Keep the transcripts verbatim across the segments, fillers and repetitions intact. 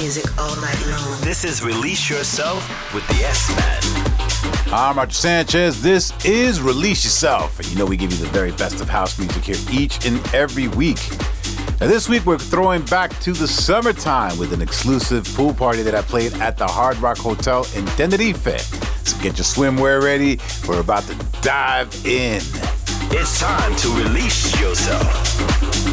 music all night long. This is Release Yourself with the S-Man. I'm Roger Sanchez. This is Release Yourself. And you know we give you the very best of house music here each and every week. Now this week we're throwing back to the summertime with an exclusive pool party that I played at the Hard Rock Hotel in Tenerife. So get your swimwear ready. We're about to dive in. It's time to release yourself.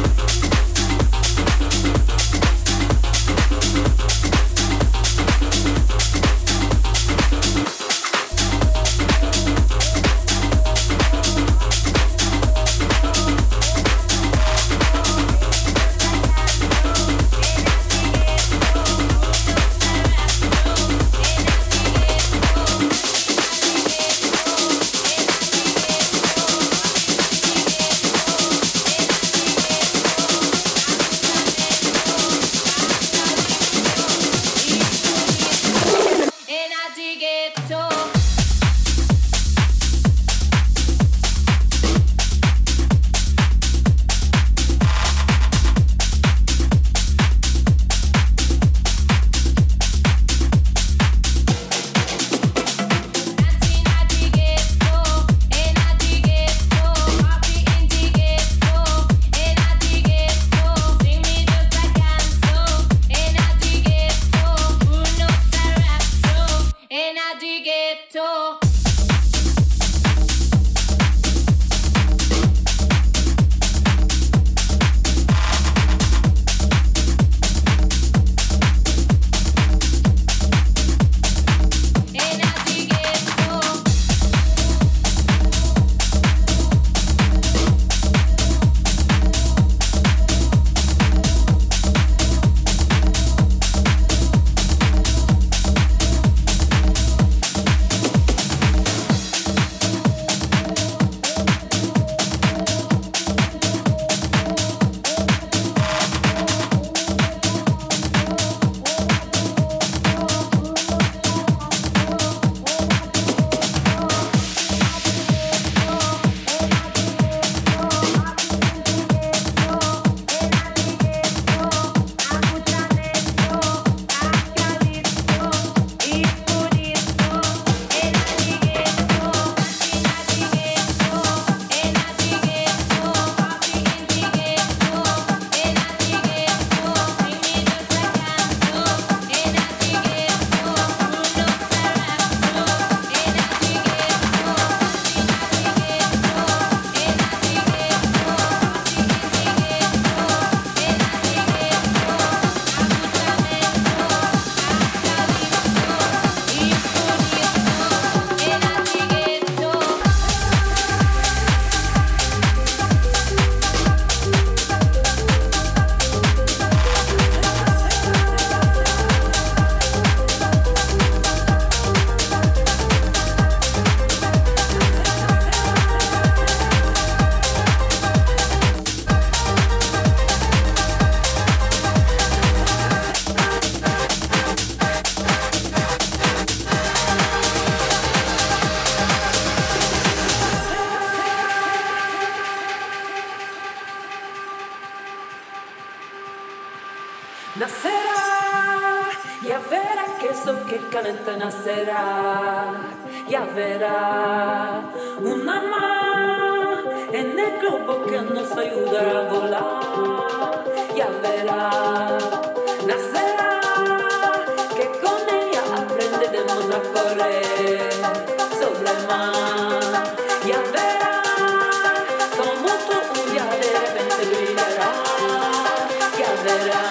Nacerá, ya verá que eso que calienta nacerá, ya verá una mano en el globo que nos ayudará a volar, ya verá, nacerá, que con ella aprenderemos a correr sobre el mar, ya verá como tú un día de repente brillarás, ya verá.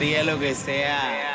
haría lo que sea.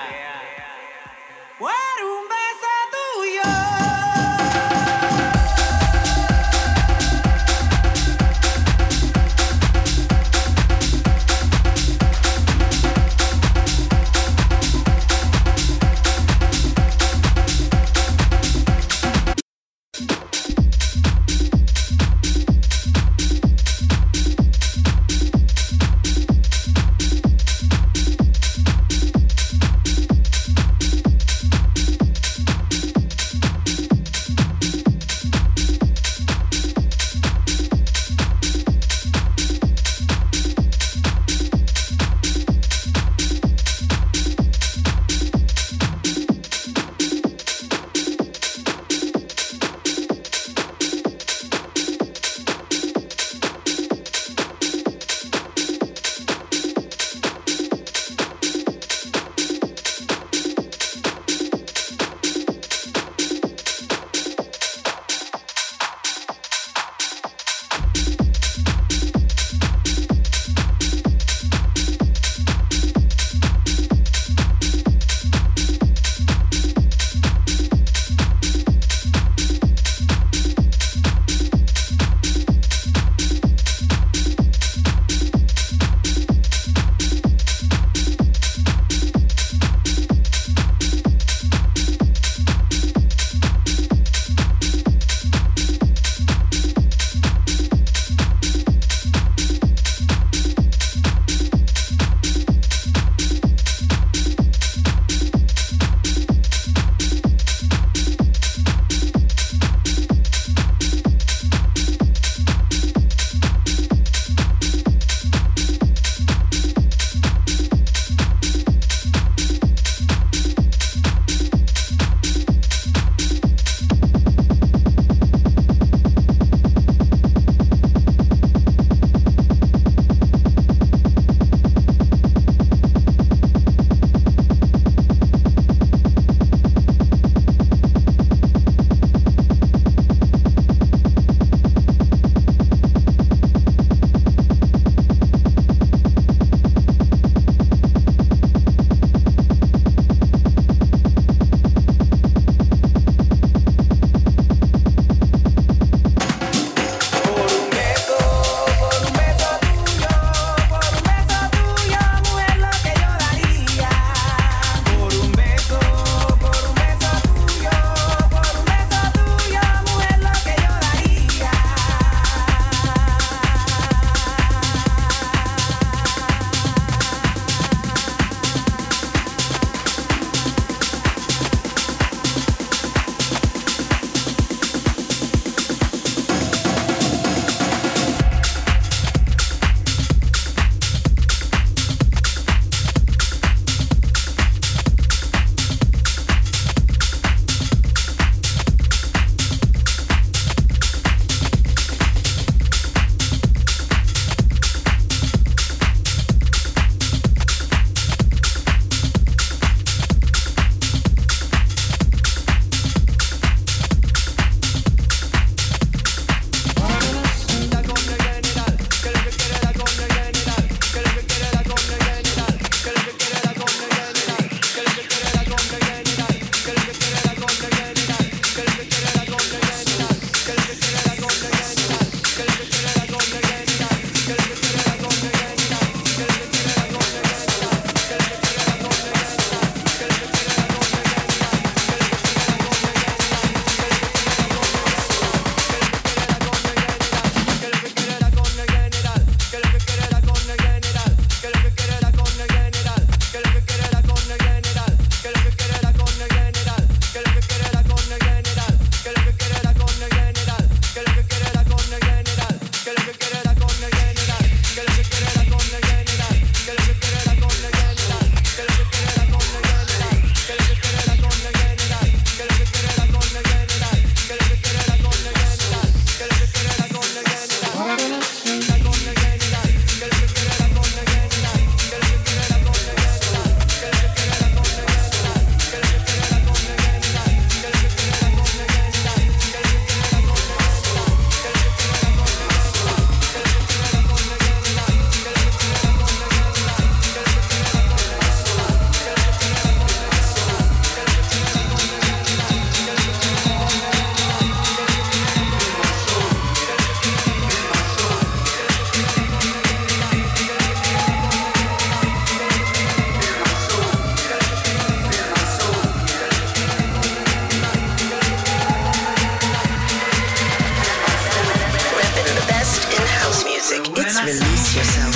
Release yourself.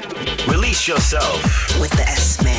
up. Release yourself with the S-Man.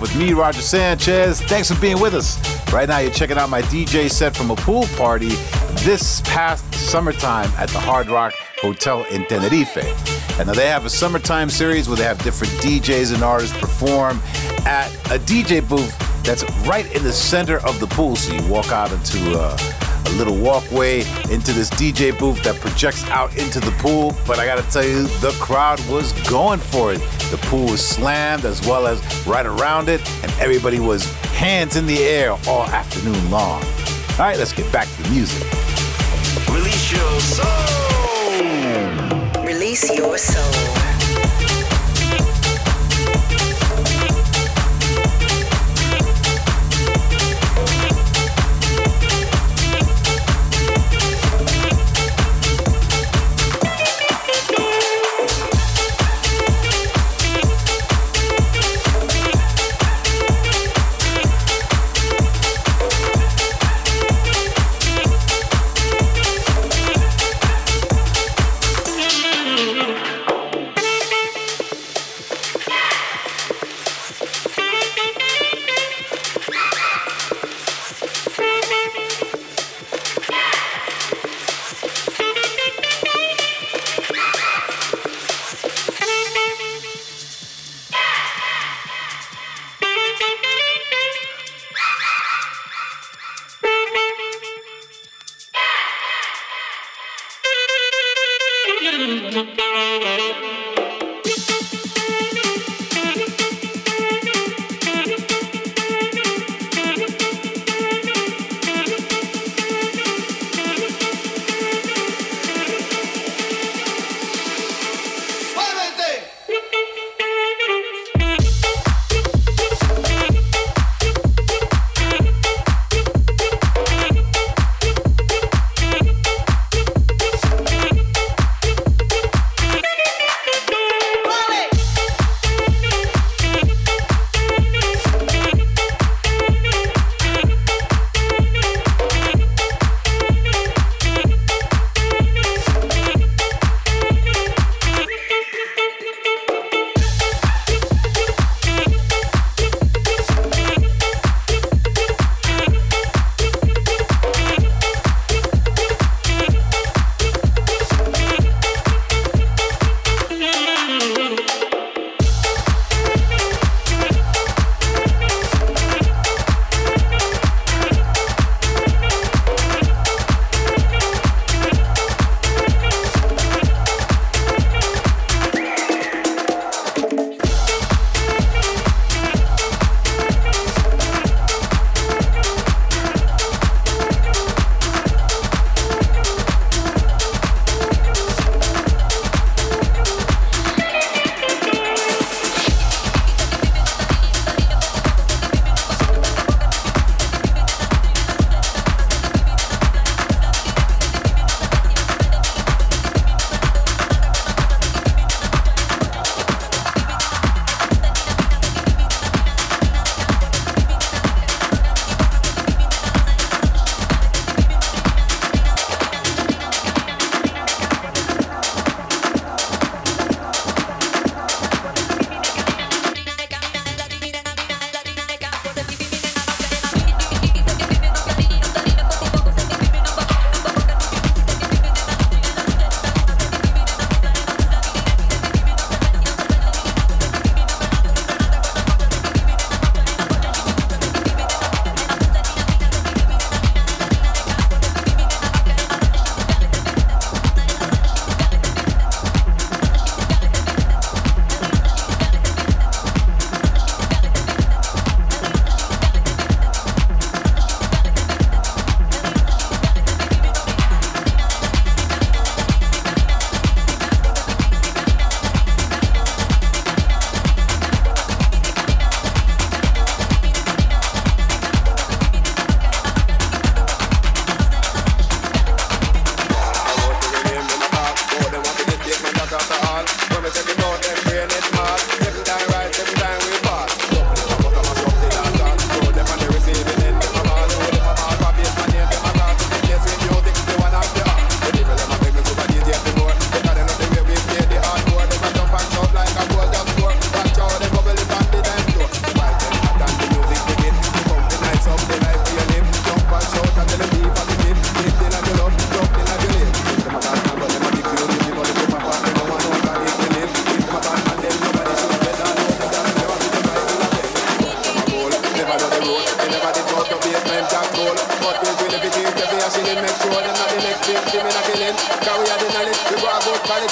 With me, Roger Sanchez. Thanks for being with us. Right now, you're checking out my D J set from a pool party this past summertime at the Hard Rock Hotel in Tenerife. And now they have a summertime series where they have different D Js and artists perform at a D J booth that's right in the center of the pool. So you walk out into a, a little walkway into this D J booth that projects out into the pool. But I gotta tell you, the crowd was going for it. The pool was slammed as well as right around it, and everybody was hands in the air all afternoon long. All right, let's get back to the music. Release your soul. Release your soul.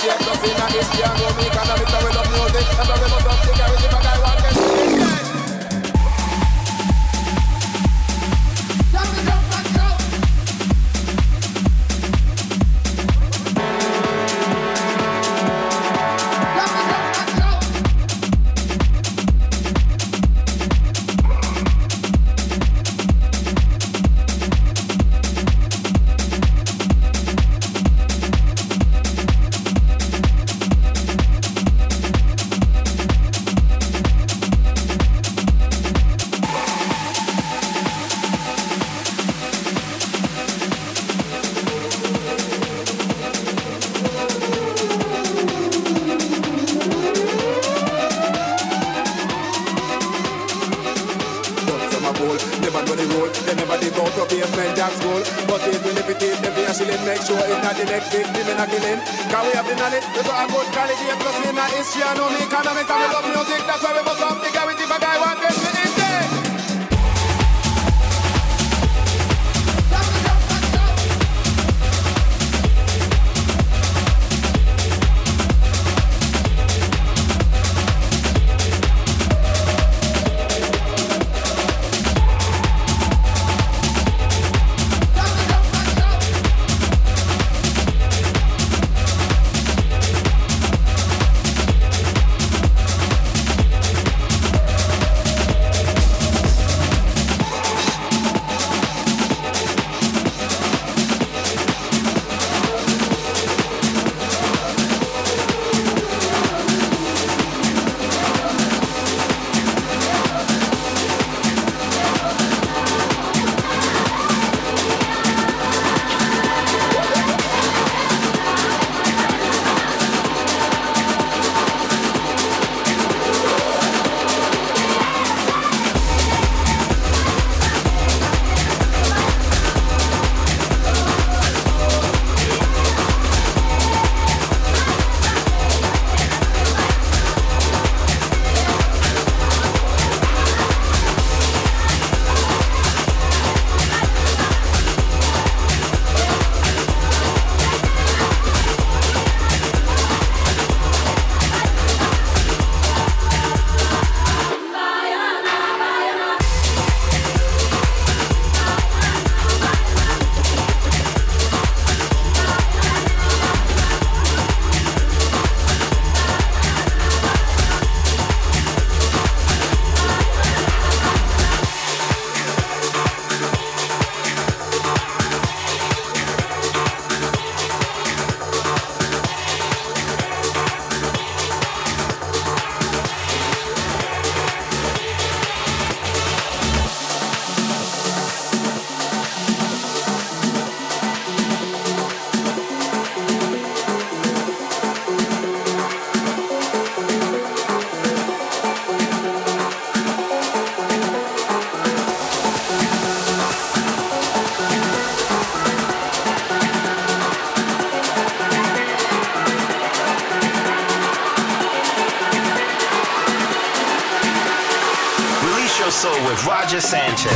With Roger Sanchez.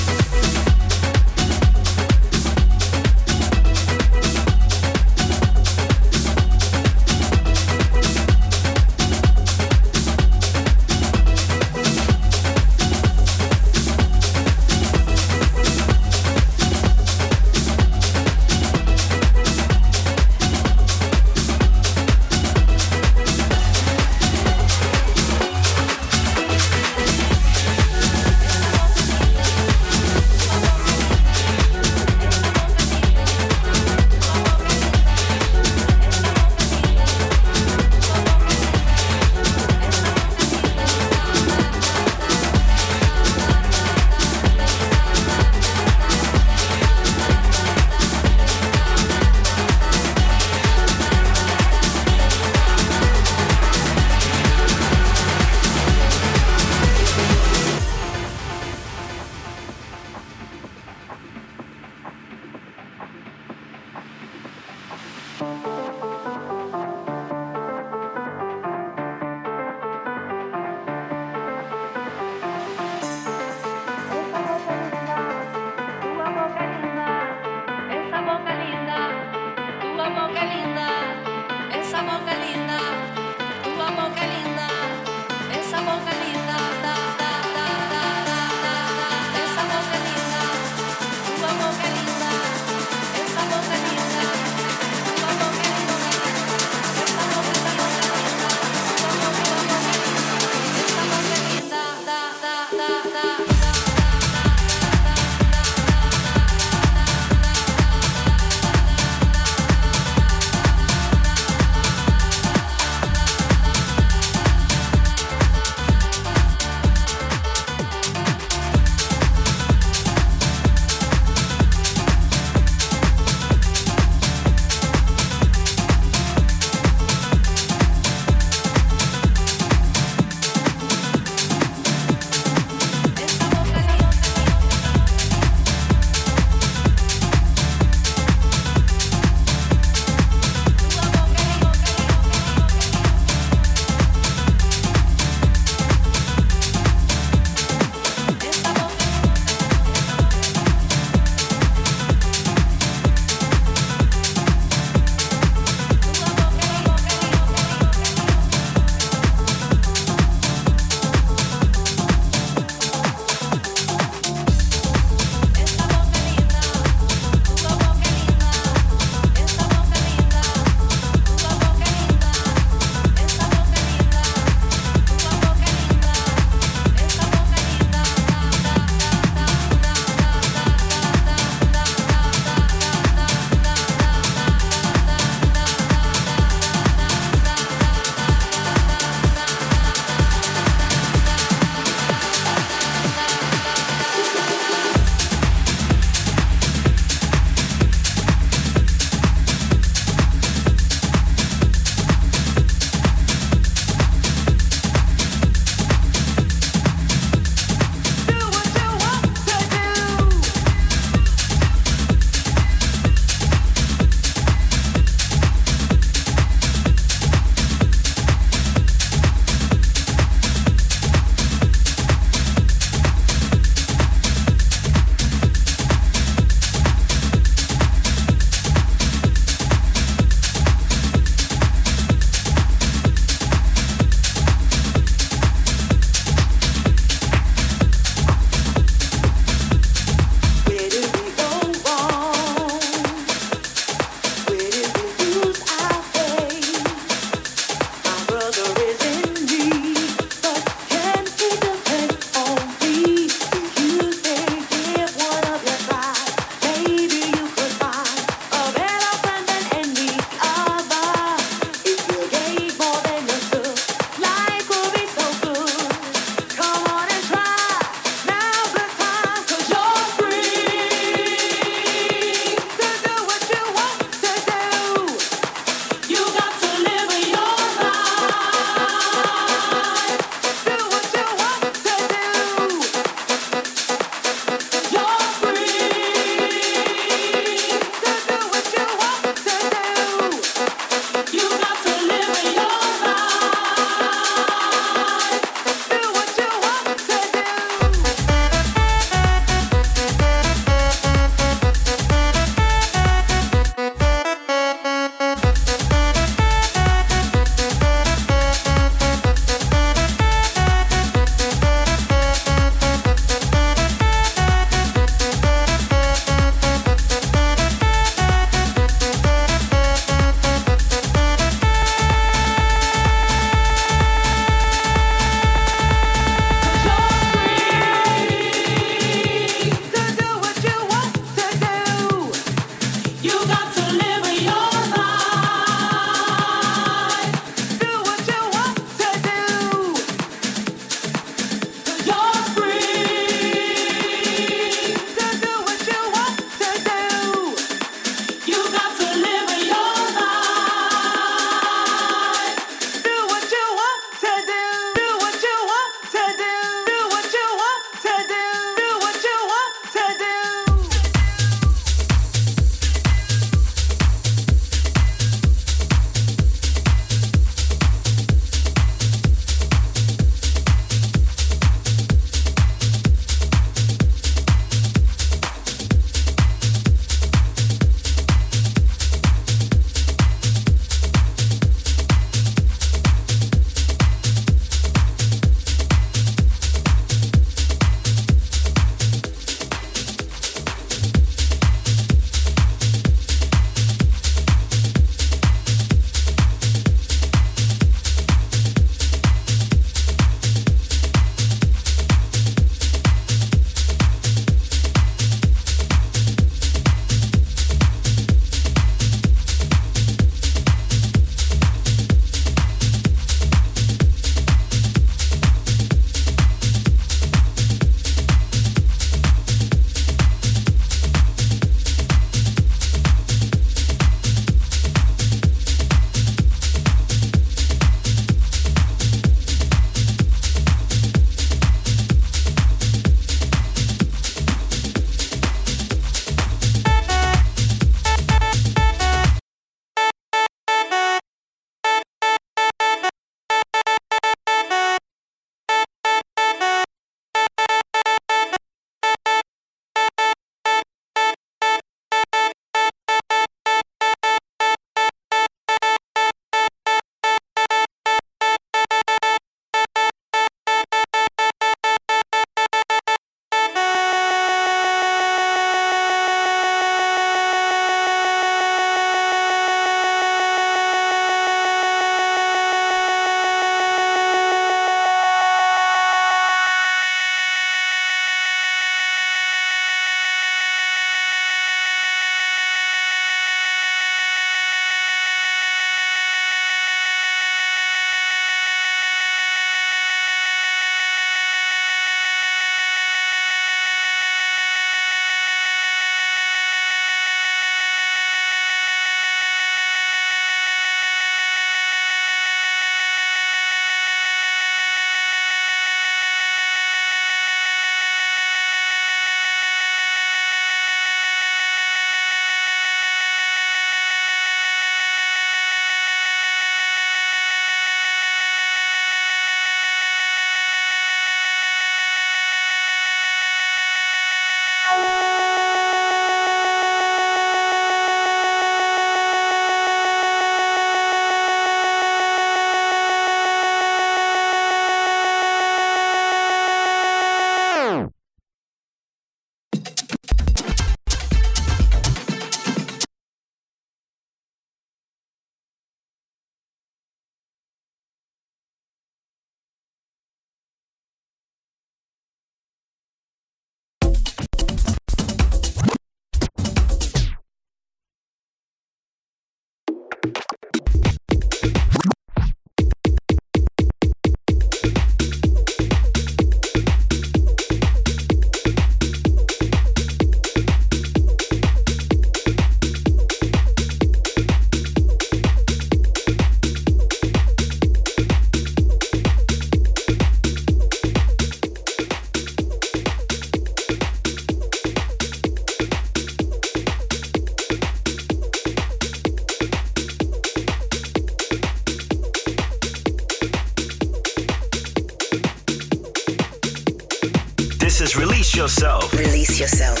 is Release Yourself. Release Yourself.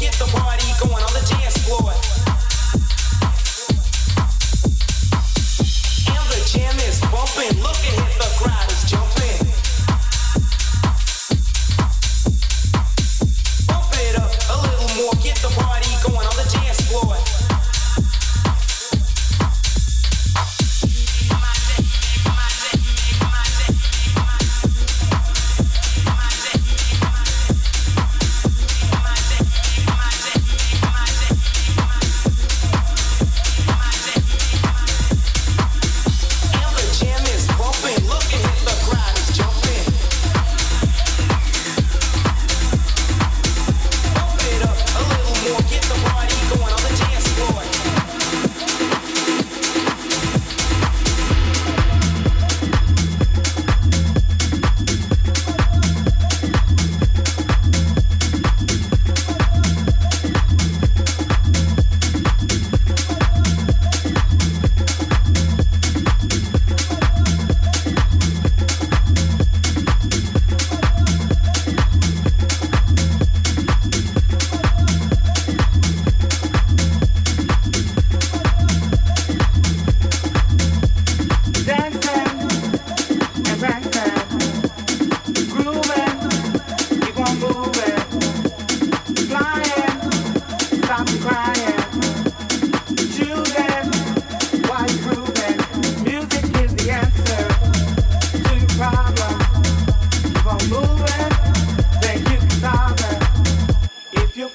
Get the party going on the dance floor. I'm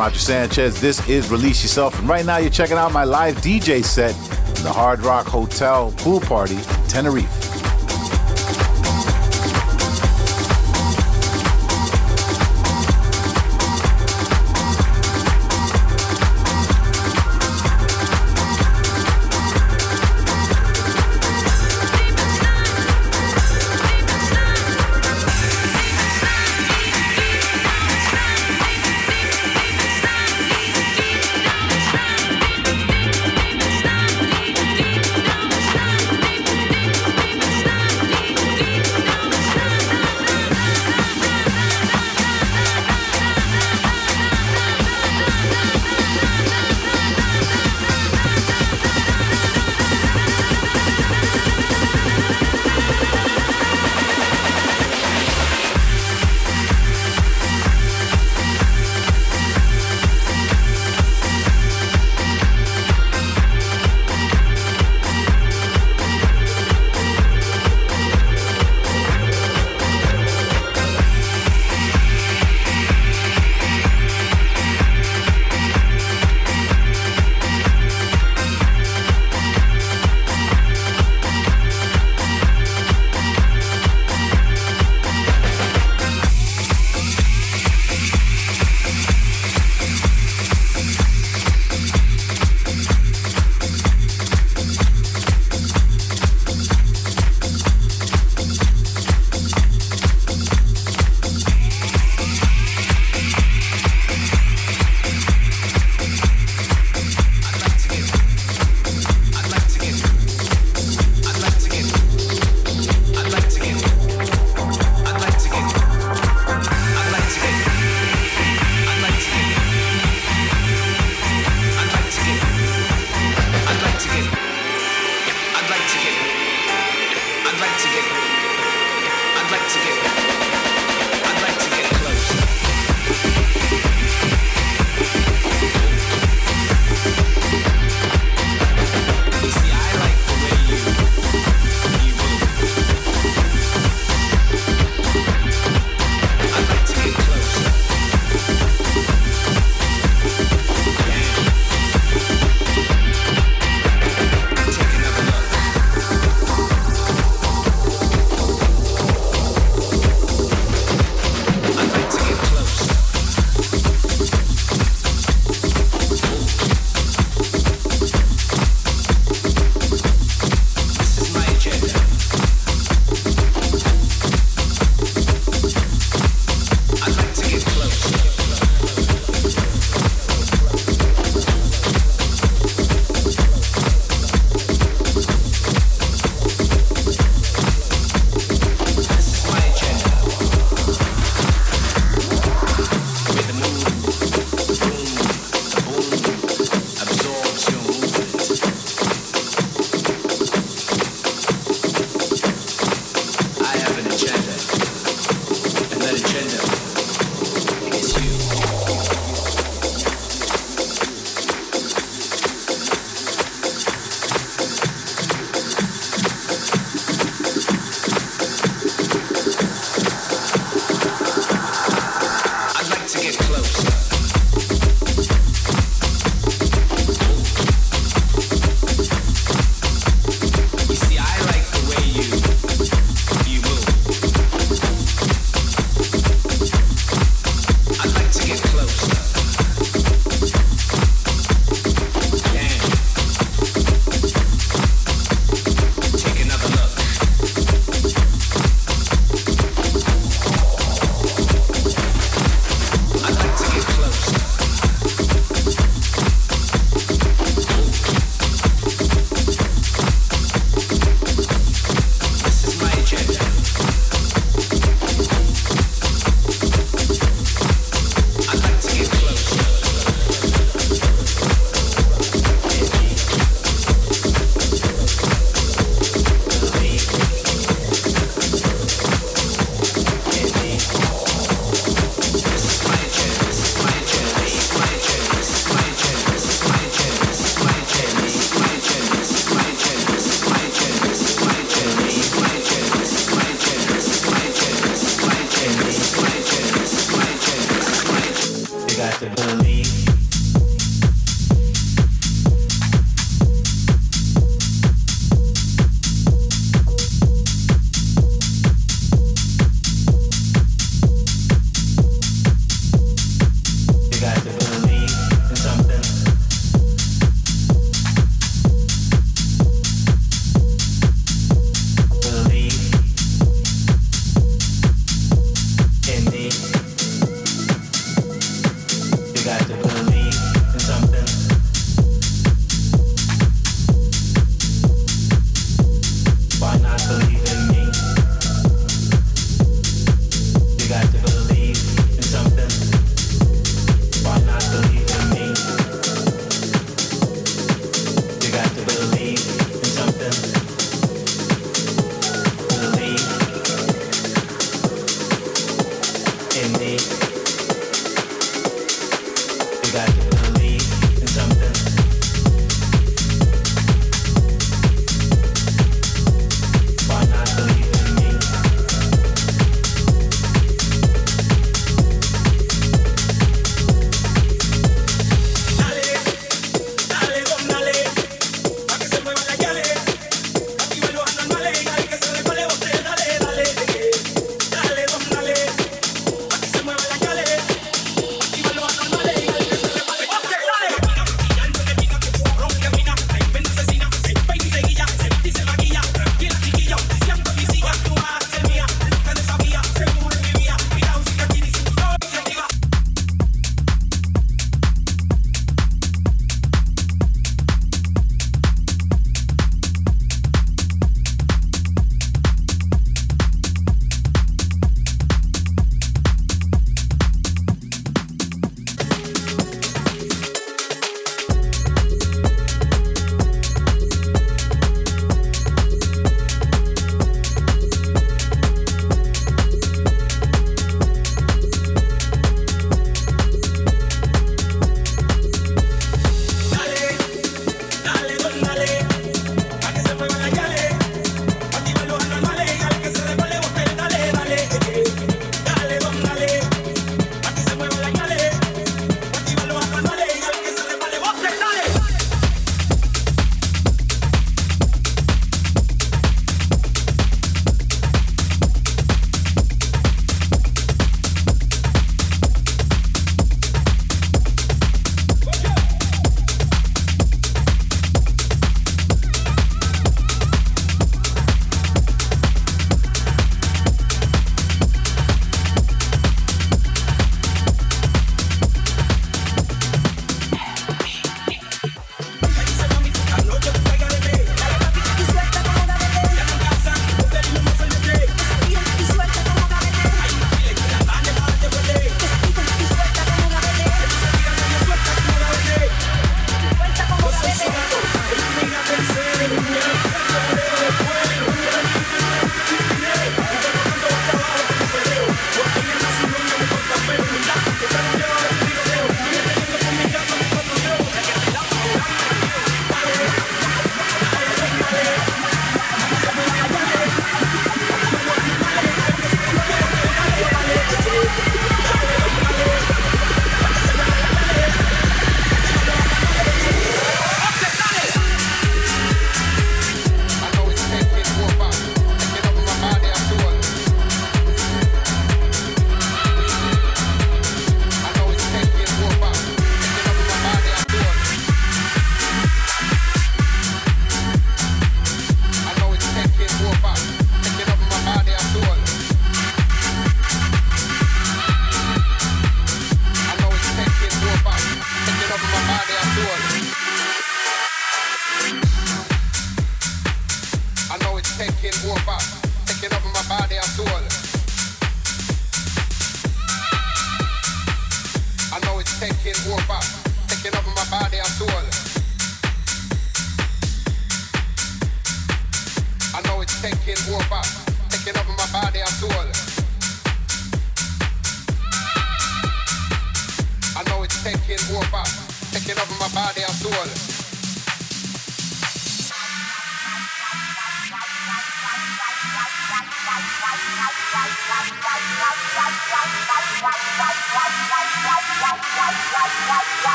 Roger Sanchez. This is Release Yourself, and right now you're checking out my live D J set in the Hard Rock Hotel pool party in Tenerife.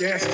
guest.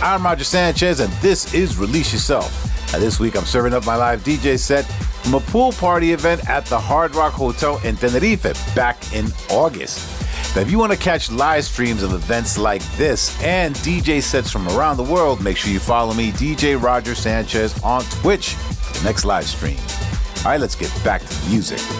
I'm Roger Sanchez, and this is Release Yourself. Now, this week, I'm serving up my live D J set from a pool party event at the Hard Rock Hotel in Tenerife back in August. Now, if you want to catch live streams of events like this and D J sets from around the world, make sure you follow me, D J Roger Sanchez, on Twitch for the next live stream. All right, let's get back to the music. Here.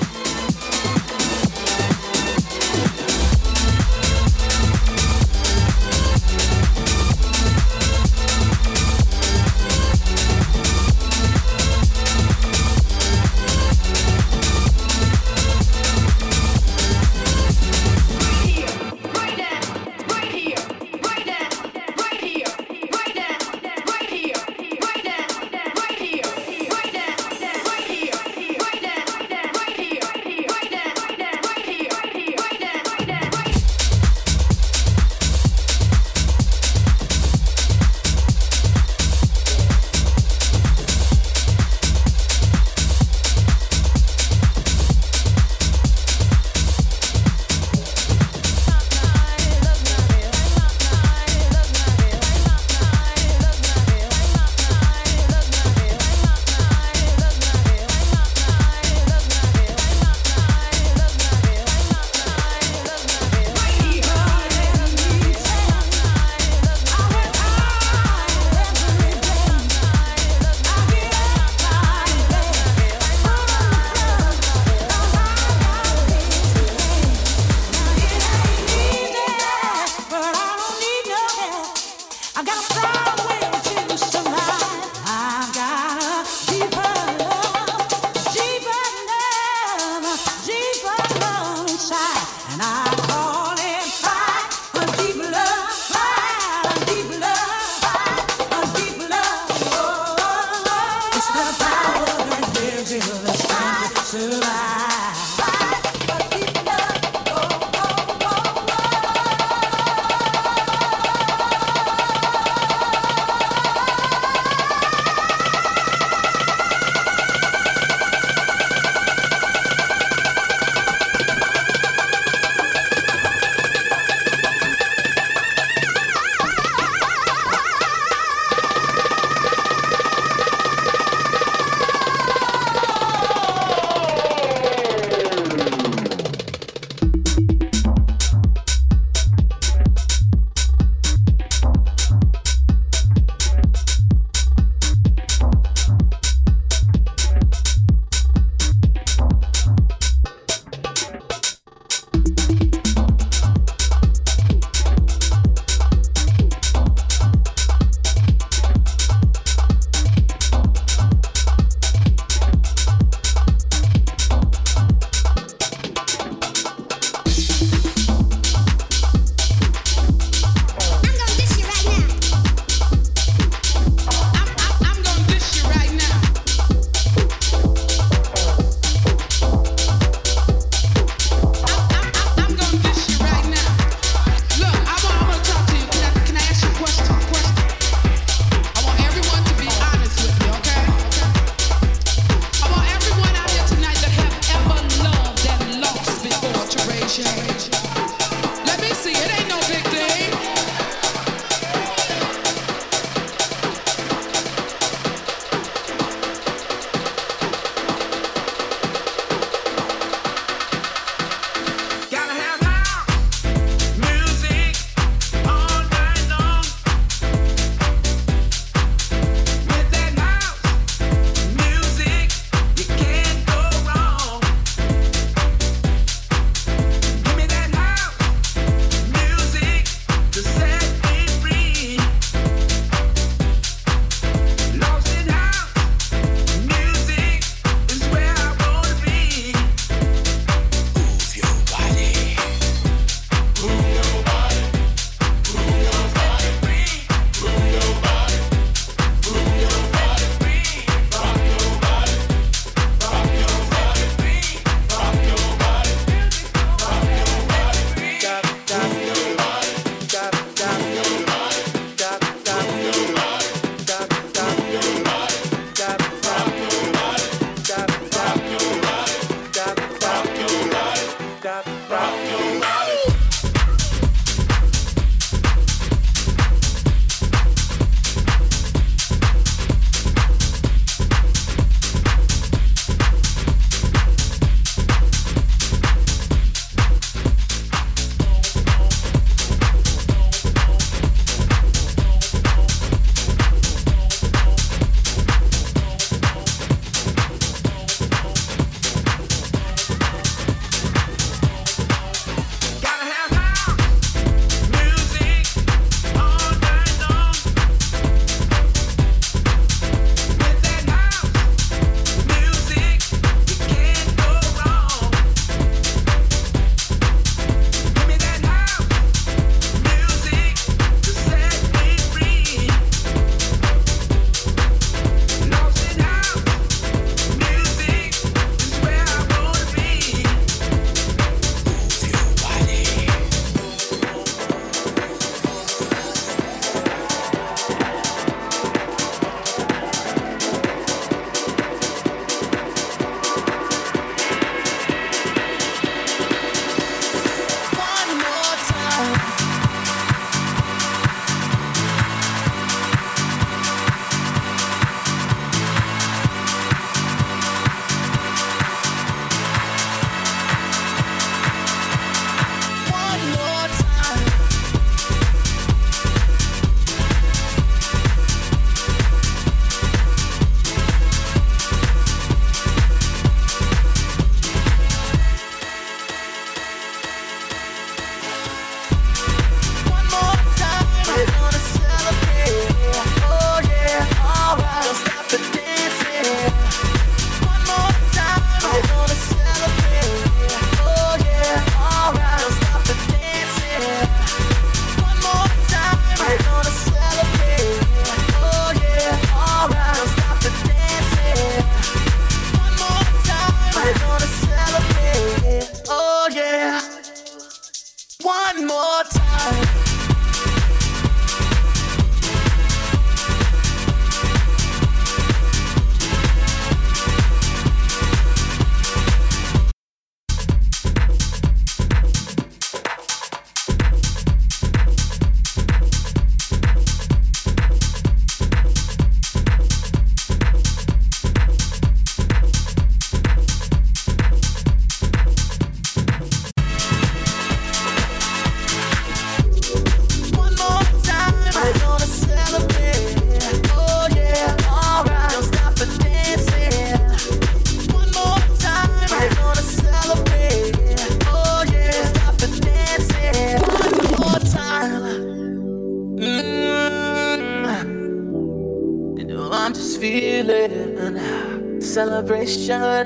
celebration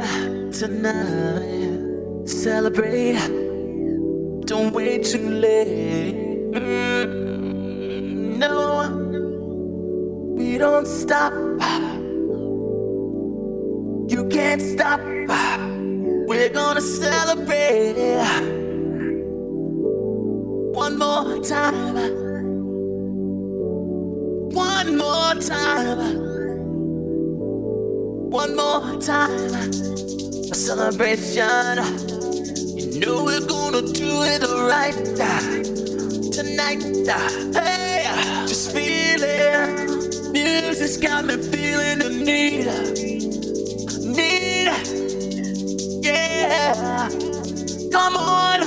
tonight. Celebrate, don't wait too late. Mm, no, we don't stop. You can't stop. We're gonna celebrate one more time. One more time. One more time, a celebration. You know we're gonna do it right tonight. Hey, just feel it. Music's got me feeling the need, need. Yeah, come on.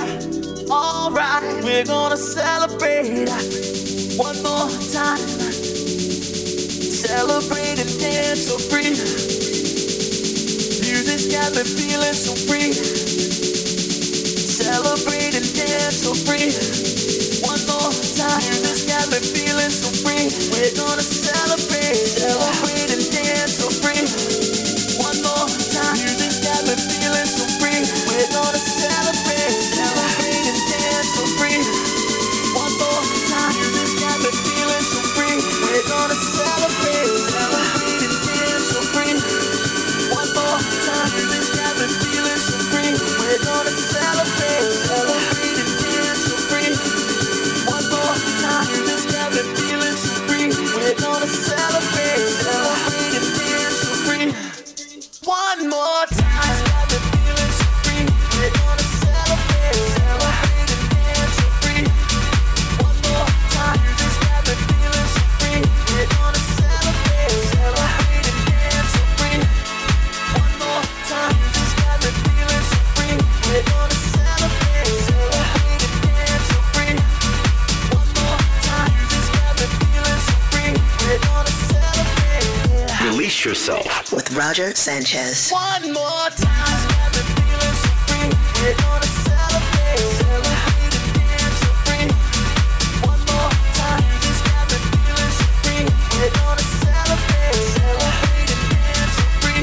All right, we're gonna celebrate one more time. Celebrate and dance so free. Music's got me feeling so free. Celebrate and dance so free. One more time. Music's got me feeling so free. We're gonna celebrate. Celebrate and dance so free. One more time. Music's got me feeling so free. We're gonna celebrate. Celebrate and dance so free. One more time. Music's got me feeling so free. We're gonna celebrate. Celebrate and dance so free. We're gonna celebrate, celebrate and dance so free. One more time, this got me feeling so free. We're gonna celebrate, celebrate and dance so free. One more time, this got me feeling so free. We're gonna celebrate, celebrate and dance so free. One more time, this got me feeling so free. We're gonna celebrate, celebrate and dance so free. One more time, this got me feeling so free. We're gonna celebrate, celebrate and dance so free. One more time, this got me feeling so free. We're gonna celebrate. Release yourself with Roger Sanchez. One more time, this got me feeling so free. We're gonna celebrate, celebrate and dance so free. One more time, this got me feeling so free. We're gonna celebrate, celebrate and dance so free.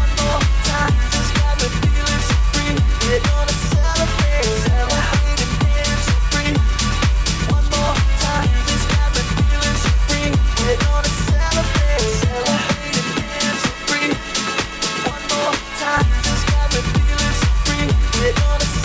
One more time, this got me feeling so free. We're gonna celebrate, celebrate and dance so free. One more time, this got me feeling so free. We're gonna celebrate, celebrate and dance so free. One more time, this got me feeling so free. We're gonna.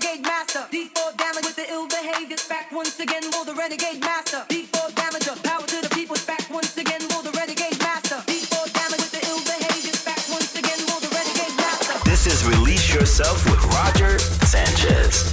renegade master. D four damage with the ill behavior. Back once again for the renegade master. D four damager. Power to the people's back once again for the renegade master. D four damage with the ill behavior. Back once again for the renegade master. This is Release Yourself with Roger Sanchez.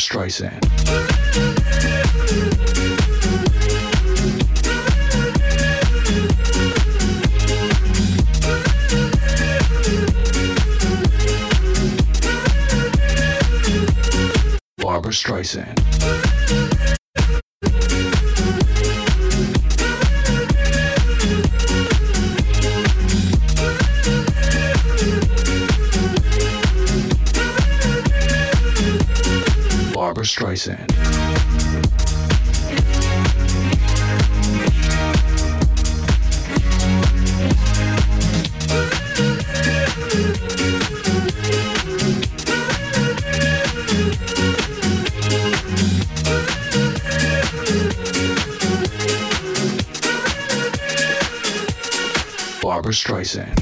Streisand. Barbra Streisand. Streisand. Barbra Streisand.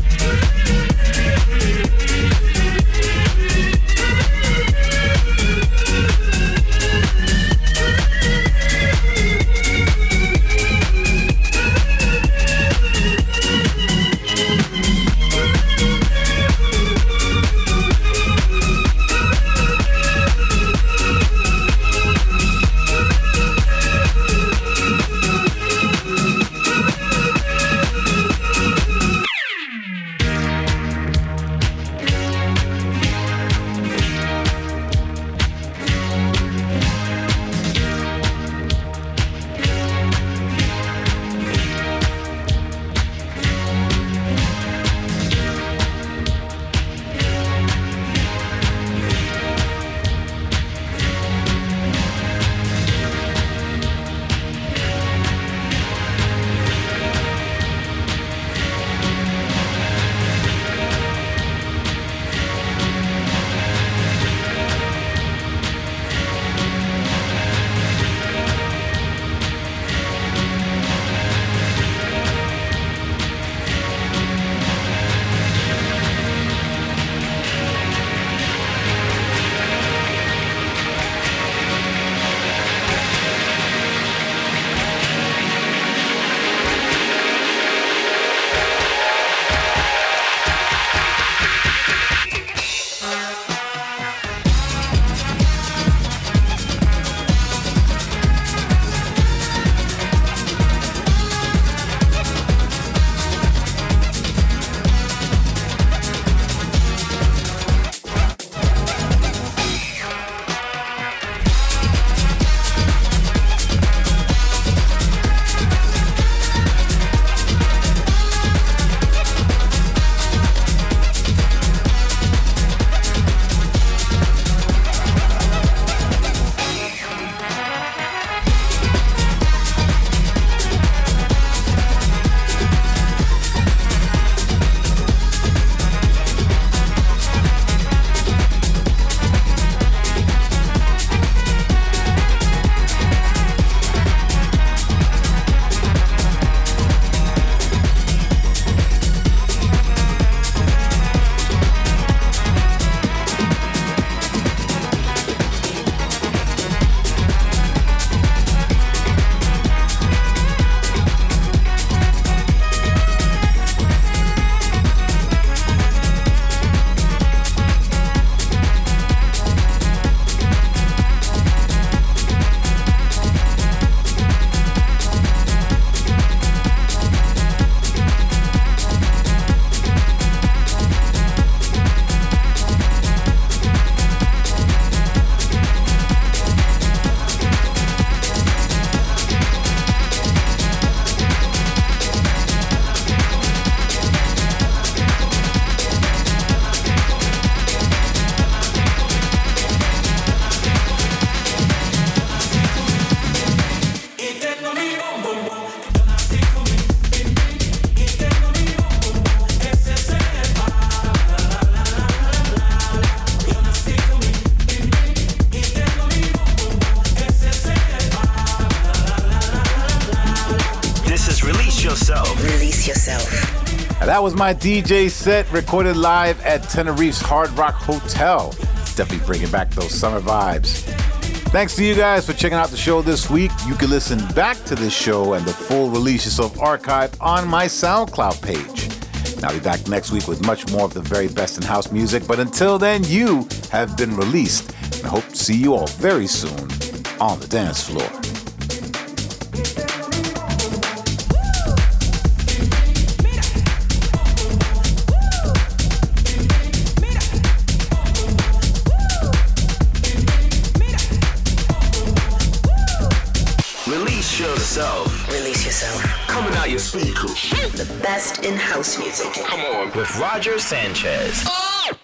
That was my D J set recorded live at Tenerife's Hard Rock Hotel. Definitely bringing back those summer vibes. Thanks to you guys for checking out the show this week. You can listen back to this show and the full Release Yourself archive on my SoundCloud page. And I'll be back next week with much more of the very best in house music. But until then, you have been released. And I hope to see you all very soon on the dance floor. Release yourself. Coming out your speakers. The best in house music. Come on. With Roger Sanchez. Oh!